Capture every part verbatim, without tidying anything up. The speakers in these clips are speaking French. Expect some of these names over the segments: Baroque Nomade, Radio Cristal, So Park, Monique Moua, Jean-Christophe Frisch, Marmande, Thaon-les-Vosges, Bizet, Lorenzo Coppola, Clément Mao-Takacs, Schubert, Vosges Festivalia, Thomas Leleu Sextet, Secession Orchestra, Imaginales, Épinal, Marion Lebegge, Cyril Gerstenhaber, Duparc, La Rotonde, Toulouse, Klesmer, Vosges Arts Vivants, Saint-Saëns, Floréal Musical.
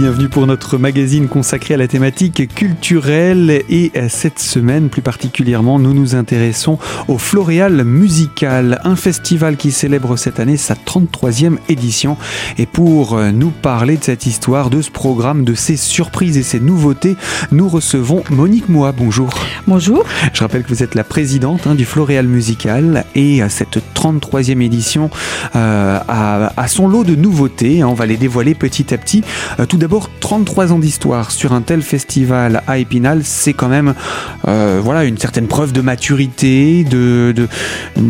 bienvenue pour notre magazine consacré à la thématique culturelle et cette semaine plus particulièrement nous nous intéressons au Floréal Musical, un festival qui célèbre cette année sa trente-troisième édition et pour nous parler de cette histoire, de ce programme, de ses surprises et ses nouveautés, nous recevons Monique Moua, bonjour. Bonjour. Je rappelle que vous êtes la présidente hein, du Floréal Musical et cette trente-troisième édition euh, a, a son lot de nouveautés, on va les dévoiler petit à petit. Tout d'abord, trente-trois ans d'histoire sur un tel festival à Épinal, c'est quand même euh, voilà, une certaine preuve de maturité. De, de...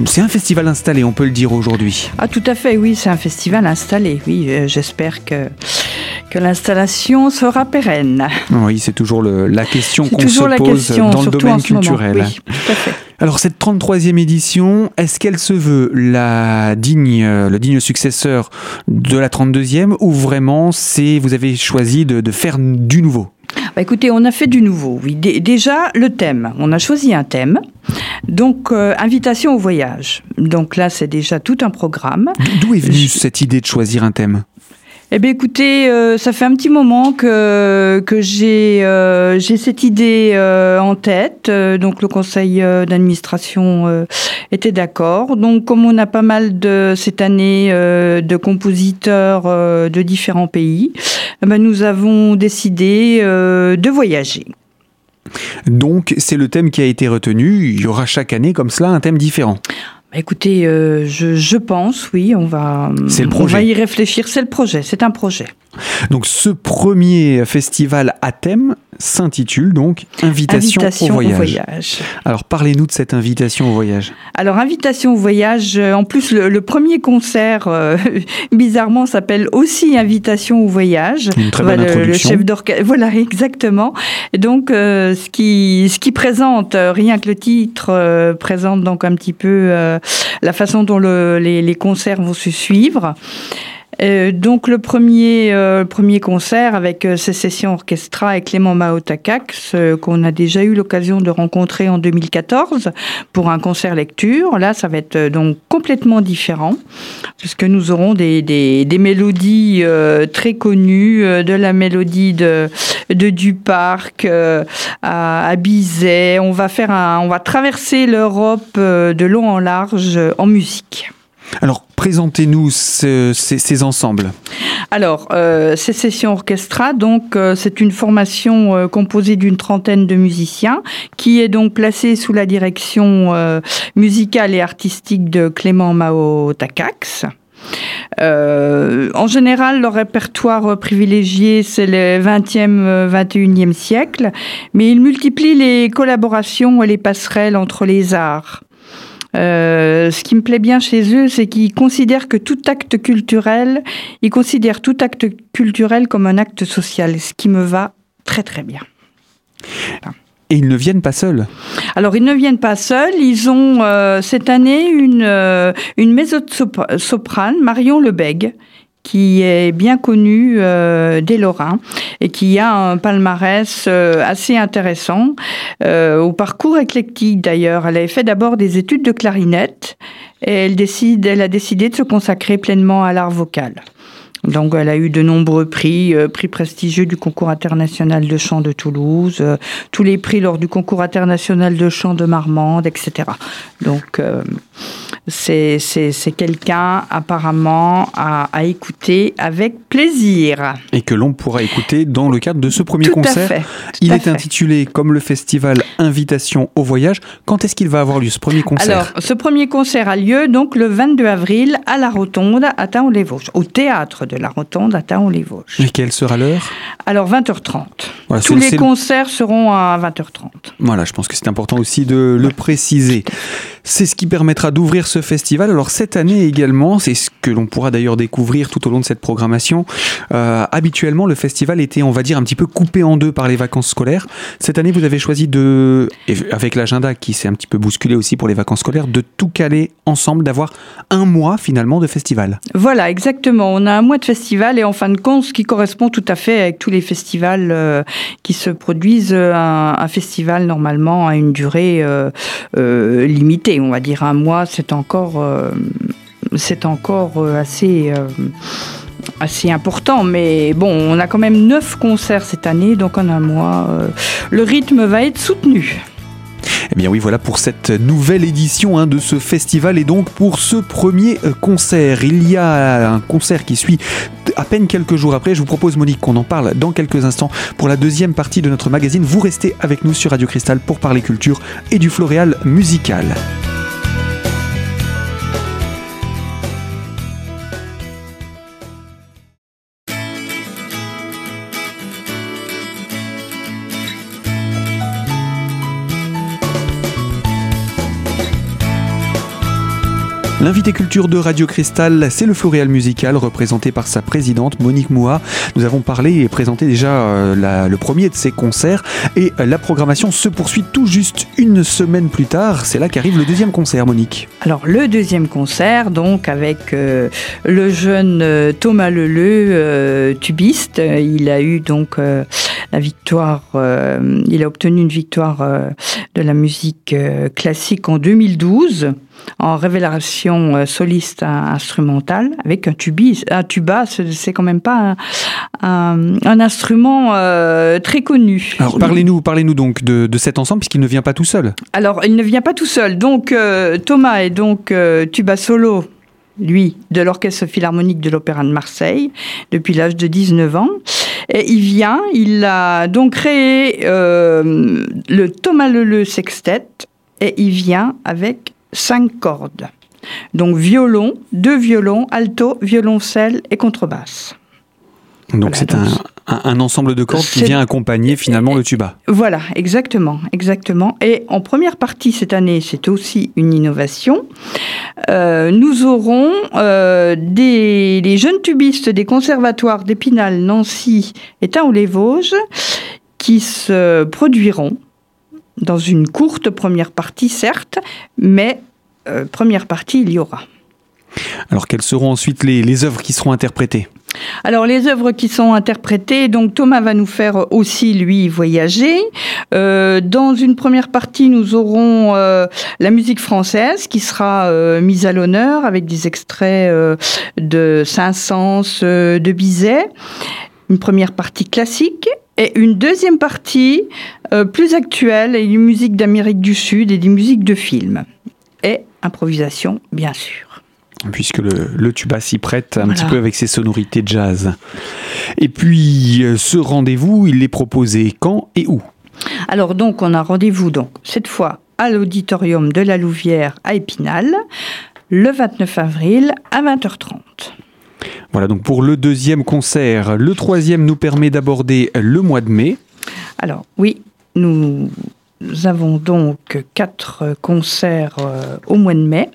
C'est un festival installé, on peut le dire aujourd'hui. Ah, tout à fait, oui, c'est un festival installé. Oui, euh, j'espère que, que l'installation sera pérenne. Oui, c'est toujours le, la question c'est qu'on se la pose question, dans le domaine culturel. Moment, oui, tout à fait. Alors cette trente-troisième édition, est-ce qu'elle se veut la digne, le digne successeur de la trente-deuxième ou vraiment c'est, vous avez choisi de, de faire du nouveau ? Bah écoutez, on a fait du nouveau. Oui. D- déjà, le thème. On a choisi un thème. Donc, euh, invitation au voyage. Donc là, c'est déjà tout un programme. D'où est venue Je... cette idée de choisir un thème ? Eh bien, écoutez, euh, ça fait un petit moment que que j'ai euh, j'ai cette idée euh, en tête. Euh, donc, le conseil euh, d'administration euh, était d'accord. Donc, comme on a pas mal de cette année euh, de compositeurs euh, de différents pays, eh bien, nous avons décidé euh, de voyager. Donc, c'est le thème qui a été retenu. Il y aura chaque année, comme cela, un thème différent. Bah écoutez, euh, je, je pense, oui, on va, c'est le projet. On va y réfléchir. C'est le projet, c'est un projet. Donc ce premier festival à thème s'intitule donc Invitation, invitation au, voyage. au voyage. Alors parlez-nous de cette invitation au voyage. Alors invitation au voyage, en plus le, le premier concert euh, bizarrement s'appelle aussi Invitation au voyage. Une très bonne voilà, introduction. Le chef d'orchestre, voilà exactement. Et donc euh, ce qui ce qui présente rien que le titre euh, présente donc un petit peu euh, la façon dont le, les, les concerts vont se suivre. Euh, donc le premier, euh, premier concert avec euh, Secession Orchestra et Clément Mao-Takacs euh, qu'on a déjà eu l'occasion de rencontrer en deux mille quatorze pour un concert lecture. Là, ça va être euh, donc complètement différent puisque nous aurons des, des, des mélodies euh, très connues, euh, de la mélodie de, de Duparc euh, à, à Bizet. On va faire un, on va traverser l'Europe euh, de long en large euh, en musique. Alors, présentez-nous ce, ces, ces ensembles. Alors, euh, Secession Orchestra, donc, euh, c'est une formation euh, composée d'une trentaine de musiciens qui est donc placée sous la direction euh, musicale et artistique de Clément Mao-Takacs. Euh, en général, leur répertoire privilégié, c'est le vingtième, vingt et unième siècle, mais ils multiplient les collaborations et les passerelles entre les arts. Euh, ce qui me plaît bien chez eux, c'est qu'ils considèrent que tout acte culturel, ils considèrent tout acte culturel comme un acte social, ce qui me va très très bien. Voilà. Et ils ne viennent pas seuls. Alors, ils ne viennent pas seuls. Ils ont, euh, cette année, une, euh, une mezzo-soprane, Marion Lebegge, qui est bien connue euh, des Lorrains et qui a un palmarès euh, assez intéressant, euh, au parcours éclectique d'ailleurs. Elle avait fait d'abord des études de clarinette et elle, décide, elle a décidé de se consacrer pleinement à l'art vocal. Donc elle a eu de nombreux prix, euh, prix prestigieux du concours international de chant de Toulouse, euh, tous les prix lors du concours international de chant de Marmande, et cetera. Donc euh, c'est, c'est, c'est quelqu'un apparemment à, à écouter avec plaisir. Et que l'on pourra écouter dans le cadre de ce premier Tout concert. À fait. Il est fait. Intitulé comme le festival Invitation au voyage. Quand est-ce qu'il va avoir lieu ce premier concert ? Alors ce premier concert a lieu donc le vingt-deux avril à La Rotonde à Thaon-les-Vosges, au théâtre de La Rotonde à Thaon-les-Vosges. Et quelle sera l'heure ? Alors vingt heures trente. Voilà, Tous les le... concerts seront à vingt heures trente. Voilà, je pense que c'est important aussi de le préciser. C'est ce qui permettra d'ouvrir ce festival. Alors cette année également, c'est ce que l'on pourra d'ailleurs découvrir tout au long de cette programmation. Euh, habituellement, le festival était, on va dire, un petit peu coupé en deux par les vacances scolaires. Cette année, vous avez choisi de, avec l'agenda qui s'est un petit peu bousculé aussi pour les vacances scolaires, de tout caler ensemble, d'avoir un mois finalement de festival. Voilà, exactement. On a un mois de festival et en fin de compte ce qui correspond tout à fait avec tous les festivals euh, qui se produisent euh, un, un festival normalement à une durée euh, euh, limitée, on va dire un mois c'est encore euh, c'est encore euh, assez euh, assez important, mais bon, on a quand même neuf concerts cette année, donc en un mois, euh, le rythme va être soutenu. Eh bien oui, voilà pour cette nouvelle édition hein, de ce festival et donc pour ce premier concert. Il y a un concert qui suit à peine quelques jours après. Je vous propose, Monique, qu'on en parle dans quelques instants pour la deuxième partie de notre magazine. Vous restez avec nous sur Radio Cristal pour parler culture et du Floréal musical. L'invité culture de Radio Cristal, c'est le Floréal musical, représenté par sa présidente Monique Moua. Nous avons parlé et présenté déjà euh, la, le premier de ses concerts et euh, la programmation se poursuit tout juste une semaine plus tard. C'est là qu'arrive le deuxième concert, Monique. Alors le deuxième concert, donc avec euh, le jeune euh, Thomas Leleu, euh, tubiste. Il a eu donc euh, la victoire, euh, il a obtenu une victoire euh, de la musique euh, classique en deux mille douze. En révélation euh, soliste instrumentale avec un, tubis, un tuba, c'est quand même pas un, un, un instrument euh, très connu. Alors parlez-nous, parlez-nous donc de, de cet ensemble puisqu'il ne vient pas tout seul. Alors il ne vient pas tout seul, donc euh, Thomas est donc euh, tuba solo, lui, de l'Orchestre Philharmonique de l'Opéra de Marseille depuis l'âge de dix-neuf ans. Et il vient, il a donc créé euh, le Thomas Leleu Sextet et il vient avec cinq cordes, donc violon, deux violons, alto, violoncelle et contrebasse. Donc voilà, c'est donc un, un, un ensemble de cordes qui vient accompagner finalement le tuba. Voilà, exactement, exactement. Et en première partie cette année, c'est aussi une innovation. Euh, nous aurons euh, des, des jeunes tubistes des conservatoires d'Épinal, Nancy et Thaon-les-Vosges qui se produiront dans une courte première partie, certes, mais euh, première partie, il y aura. Alors, quelles seront ensuite les, les œuvres qui seront interprétées ? Alors, les œuvres qui sont interprétées, donc Thomas va nous faire aussi, lui, voyager. Euh, dans une première partie, nous aurons euh, la musique française qui sera euh, mise à l'honneur avec des extraits euh, de Saint-Saëns, euh, de Bizet. Une première partie classique. Et une deuxième partie, euh, plus actuelle, et une musique d'Amérique du Sud et des musiques de films. Et improvisation, bien sûr. Puisque le, le tuba s'y prête un voilà. petit peu avec ses sonorités jazz. Et puis, ce rendez-vous, il est proposé quand et où ? Alors donc, on a rendez-vous, donc, cette fois, à l'Auditorium de la Louvière à Épinal, le vingt-neuf avril à vingt heures trente. Voilà donc pour le deuxième concert. Le troisième nous permet d'aborder le mois de mai. Alors oui, nous avons donc quatre concerts au mois de mai,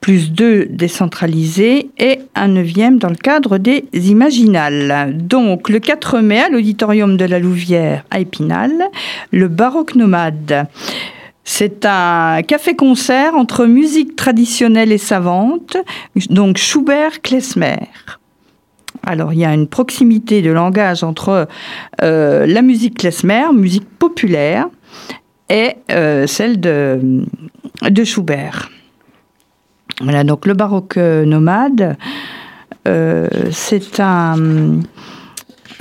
plus deux décentralisés et un neuvième dans le cadre des Imaginales. Donc le quatre mai à l'Auditorium de la Louvière à Épinal, le Baroque Nomade. C'est un café-concert entre musique traditionnelle et savante, donc Schubert, Klesmer. Alors, il y a une proximité de langage entre euh, la musique Klesmer, musique populaire, et euh, celle de, de Schubert. Voilà, donc le Baroque Nomade, euh, c'est un...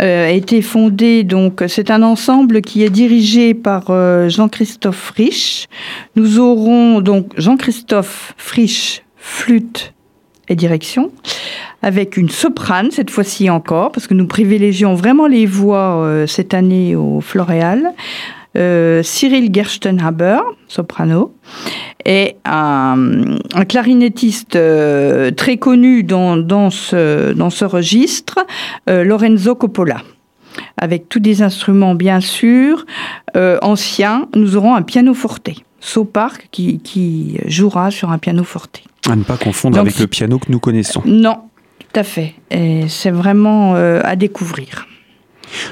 a été fondé, donc c'est un ensemble qui est dirigé par euh, Jean-Christophe Frisch. Nous aurons donc Jean-Christophe Frisch, flûte et direction, avec une soprane cette fois-ci encore, parce que nous privilégions vraiment les voix euh, cette année au Floréal. Euh, Cyril Gerstenhaber, soprano, et un, un clarinettiste euh, très connu dans, dans, ce, dans ce registre, euh, Lorenzo Coppola. Avec tous des instruments, bien sûr, euh, anciens, nous aurons un pianoforte, So Park, qui, qui jouera sur un pianoforte. À ne pas confondre Donc, avec le piano que nous connaissons. Euh, non, tout à fait. Et c'est vraiment euh, à découvrir.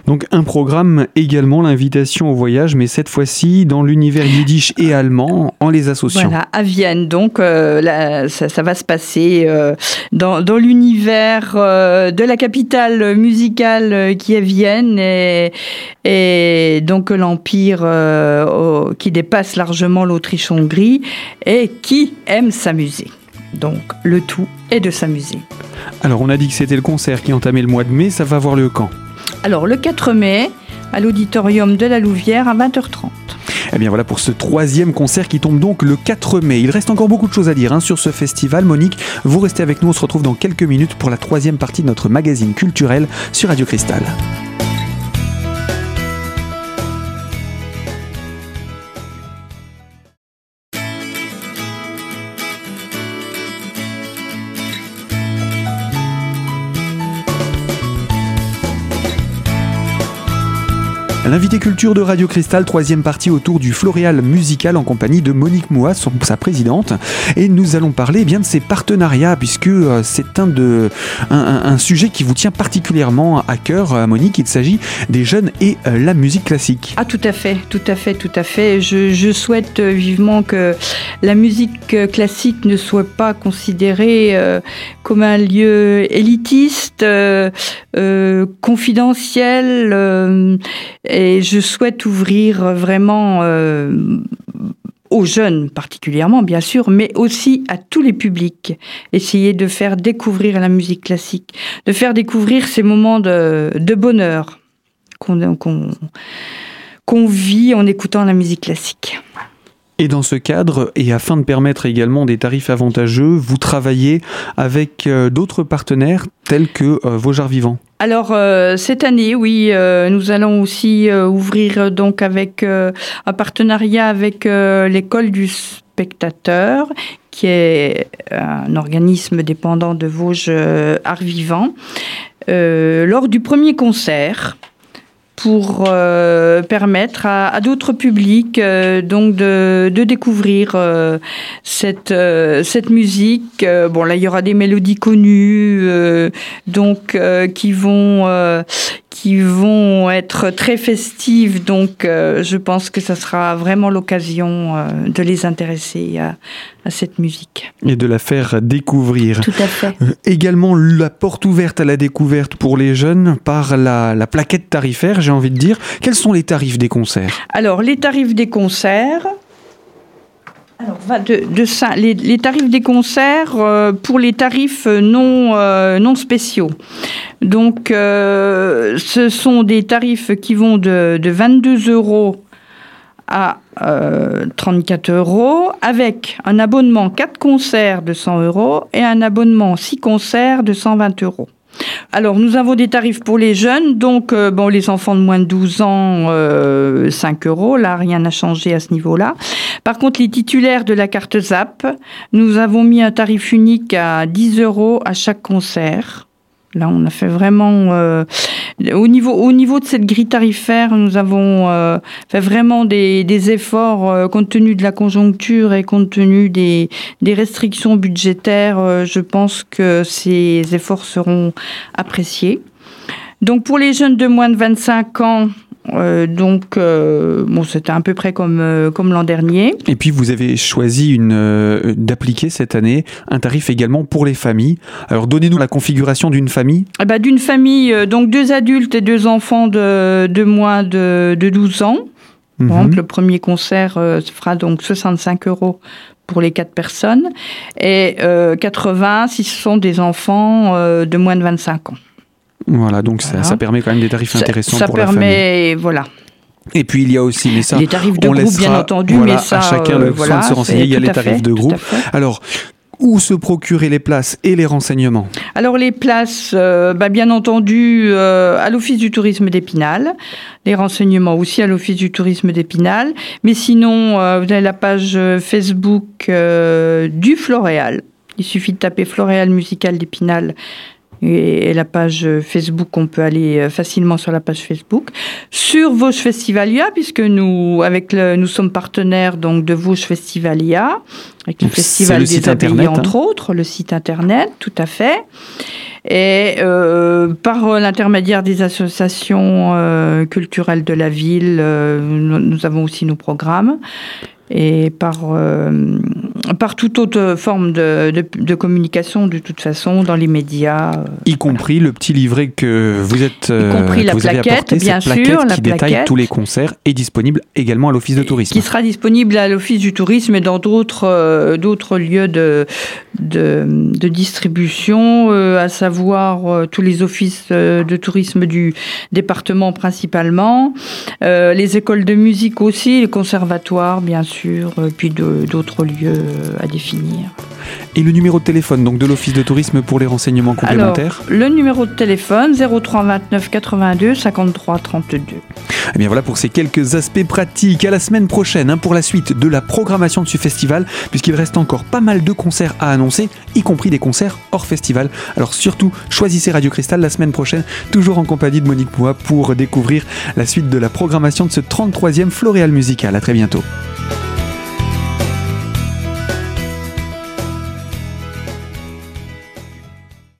Donc un programme également, l'invitation au voyage, mais cette fois-ci dans l'univers yiddish et allemand, en les associant. Voilà, à Vienne, donc euh, là, ça, ça va se passer euh, dans, dans l'univers euh, de la capitale musicale euh, qui est Vienne, et, et donc l'empire euh, au, qui dépasse largement l'Autriche-Hongrie, et qui aime s'amuser. Donc le tout est de s'amuser. Alors on a dit que c'était le concert qui entamait le mois de mai, ça va avoir lieu quand ? Alors le quatre mai, à l'auditorium de la Louvière à vingt heures trente. Eh bien voilà pour ce troisième concert qui tombe donc le quatre mai. Il reste encore beaucoup de choses à dire hein, sur ce festival. Monique, vous restez avec nous, on se retrouve dans quelques minutes pour la troisième partie de notre magazine culturel sur Radio Cristal. L'invité culture de Radio Cristal, troisième partie autour du Floréal Musical en compagnie de Monique Moua, son, sa présidente. Et nous allons parler eh bien, de ces partenariats puisque euh, c'est un, de, un, un, un sujet qui vous tient particulièrement à cœur, euh, Monique. Il s'agit des jeunes et euh, la musique classique. Ah tout à fait, tout à fait, tout à fait. Je, je souhaite vivement que la musique classique ne soit pas considérée euh, comme un lieu élitiste, euh, euh, confidentiel, euh, et je souhaite ouvrir vraiment euh, aux jeunes particulièrement, bien sûr, mais aussi à tous les publics. Essayer de faire découvrir la musique classique, de faire découvrir ces moments de, de bonheur qu'on, qu'on, qu'on vit en écoutant la musique classique. Et dans ce cadre, et afin de permettre également des tarifs avantageux, vous travaillez avec euh, d'autres partenaires tels que euh, Vosges Arts Vivants. Alors euh, cette année, oui, euh, nous allons aussi euh, ouvrir euh, donc avec euh, un partenariat avec euh, l'école du spectateur, qui est un organisme dépendant de Vosges Arts Vivants, euh, lors du premier concert, pour euh, permettre à, à d'autres publics euh, donc de, de découvrir euh, cette, euh, cette musique. Euh, bon, là, il y aura des mélodies connues, euh, donc euh, qui vont... Euh, qui vont être très festives, donc euh, je pense que ça sera vraiment l'occasion euh, de les intéresser à, à cette musique. Et de la faire découvrir. Tout à fait. Euh, également la porte ouverte à la découverte pour les jeunes par la, la plaquette tarifaire, j'ai envie de dire. Quels sont les tarifs des concerts ? Alors, les tarifs des concerts... Alors, de, de, les, les tarifs des concerts euh, pour les tarifs non, euh, non spéciaux. Donc, euh, ce sont des tarifs qui vont de, de vingt-deux euros à euh, trente-quatre euros, avec un abonnement quatre concerts de cent euros et un abonnement six concerts de cent vingt euros. Alors, nous avons des tarifs pour les jeunes, donc euh, bon, les enfants de moins de douze ans, euh, cinq euros, là, rien n'a changé à ce niveau-là. Par contre, les titulaires de la carte ZAP, nous avons mis un tarif unique à dix euros à chaque concert. Là, on a fait vraiment... Euh, au niveau, au niveau de cette grille tarifaire, nous avons euh, fait vraiment des, des efforts euh, compte tenu de la conjoncture et compte tenu des, des restrictions budgétaires. Euh, je pense que ces efforts seront appréciés. Donc, pour les jeunes de moins de vingt-cinq ans, Euh, donc, euh, bon, c'était à peu près comme, euh, comme l'an dernier. Et puis, vous avez choisi une, euh, d'appliquer cette année un tarif également pour les familles. Alors, donnez-nous la configuration d'une famille. Eh ben, d'une famille, euh, donc deux adultes et deux enfants de, de moins de, de douze ans. Mmh. Donc, le premier concert euh, fera donc soixante-cinq euros pour les quatre personnes. Et euh, quatre-vingts si ce sont des enfants euh, de moins de vingt-cinq ans. Voilà, donc voilà. Ça, ça permet quand même des tarifs ça, intéressants ça pour permet, la famille. Ça permet, voilà. Et puis il y a aussi, mais ça, les tarifs de on groupe, laissera, bien entendu, voilà, mais ça, à chacun le euh, voilà, soin de se renseigner. Il y a les tarifs fait, de groupe. Alors, où se procurer les places et les renseignements ? Alors les places, euh, bah, bien entendu, euh, à l'Office du tourisme d'Épinal. Les renseignements aussi à l'Office du tourisme d'Épinal. Mais sinon, euh, vous avez la page Facebook euh, du Floréal. Il suffit de taper Floréal Musical d'Épinal. Et la page Facebook, on peut aller facilement sur la page Facebook. Sur Vosges Festivalia, puisque nous, avec le, nous sommes partenaires donc, de Vosges Festivalia, avec le donc Festival le des Abbayes, entre hein. autres, le site internet, tout à fait. Et euh, par l'intermédiaire des associations euh, culturelles de la ville, euh, nous, nous avons aussi nos programmes. Et par, euh, par toute autre forme de, de, de communication, de toute façon, dans les médias. Euh, y compris voilà. Le petit livret que vous êtes. Euh, y compris la plaquette, apporté, bien sûr. Plaquette la qui plaquette qui détaille tous les concerts est disponible également à l'Office du tourisme. Qui sera disponible à l'Office du tourisme et dans d'autres, euh, d'autres lieux de, de, de distribution, euh, à savoir euh, tous les offices euh, de tourisme du département principalement, euh, les écoles de musique aussi, les conservatoires bien sûr, euh, puis de, d'autres lieux à définir. Et le numéro de téléphone donc de l'office de tourisme pour les renseignements complémentaires ? Alors, le numéro de téléphone zéro trois vingt-neuf quatre-vingt-deux cinquante-trois trente-deux. Et bien voilà pour ces quelques aspects pratiques. À la semaine prochaine hein, pour la suite de la programmation de ce festival, puisqu'il reste encore pas mal de concerts à annoncer, y compris des concerts hors festival. Alors surtout, choisissez Radio Cristal la semaine prochaine, toujours en compagnie de Monique Moua pour découvrir la suite de la programmation de ce trente-troisième Floréal Musical. À très bientôt.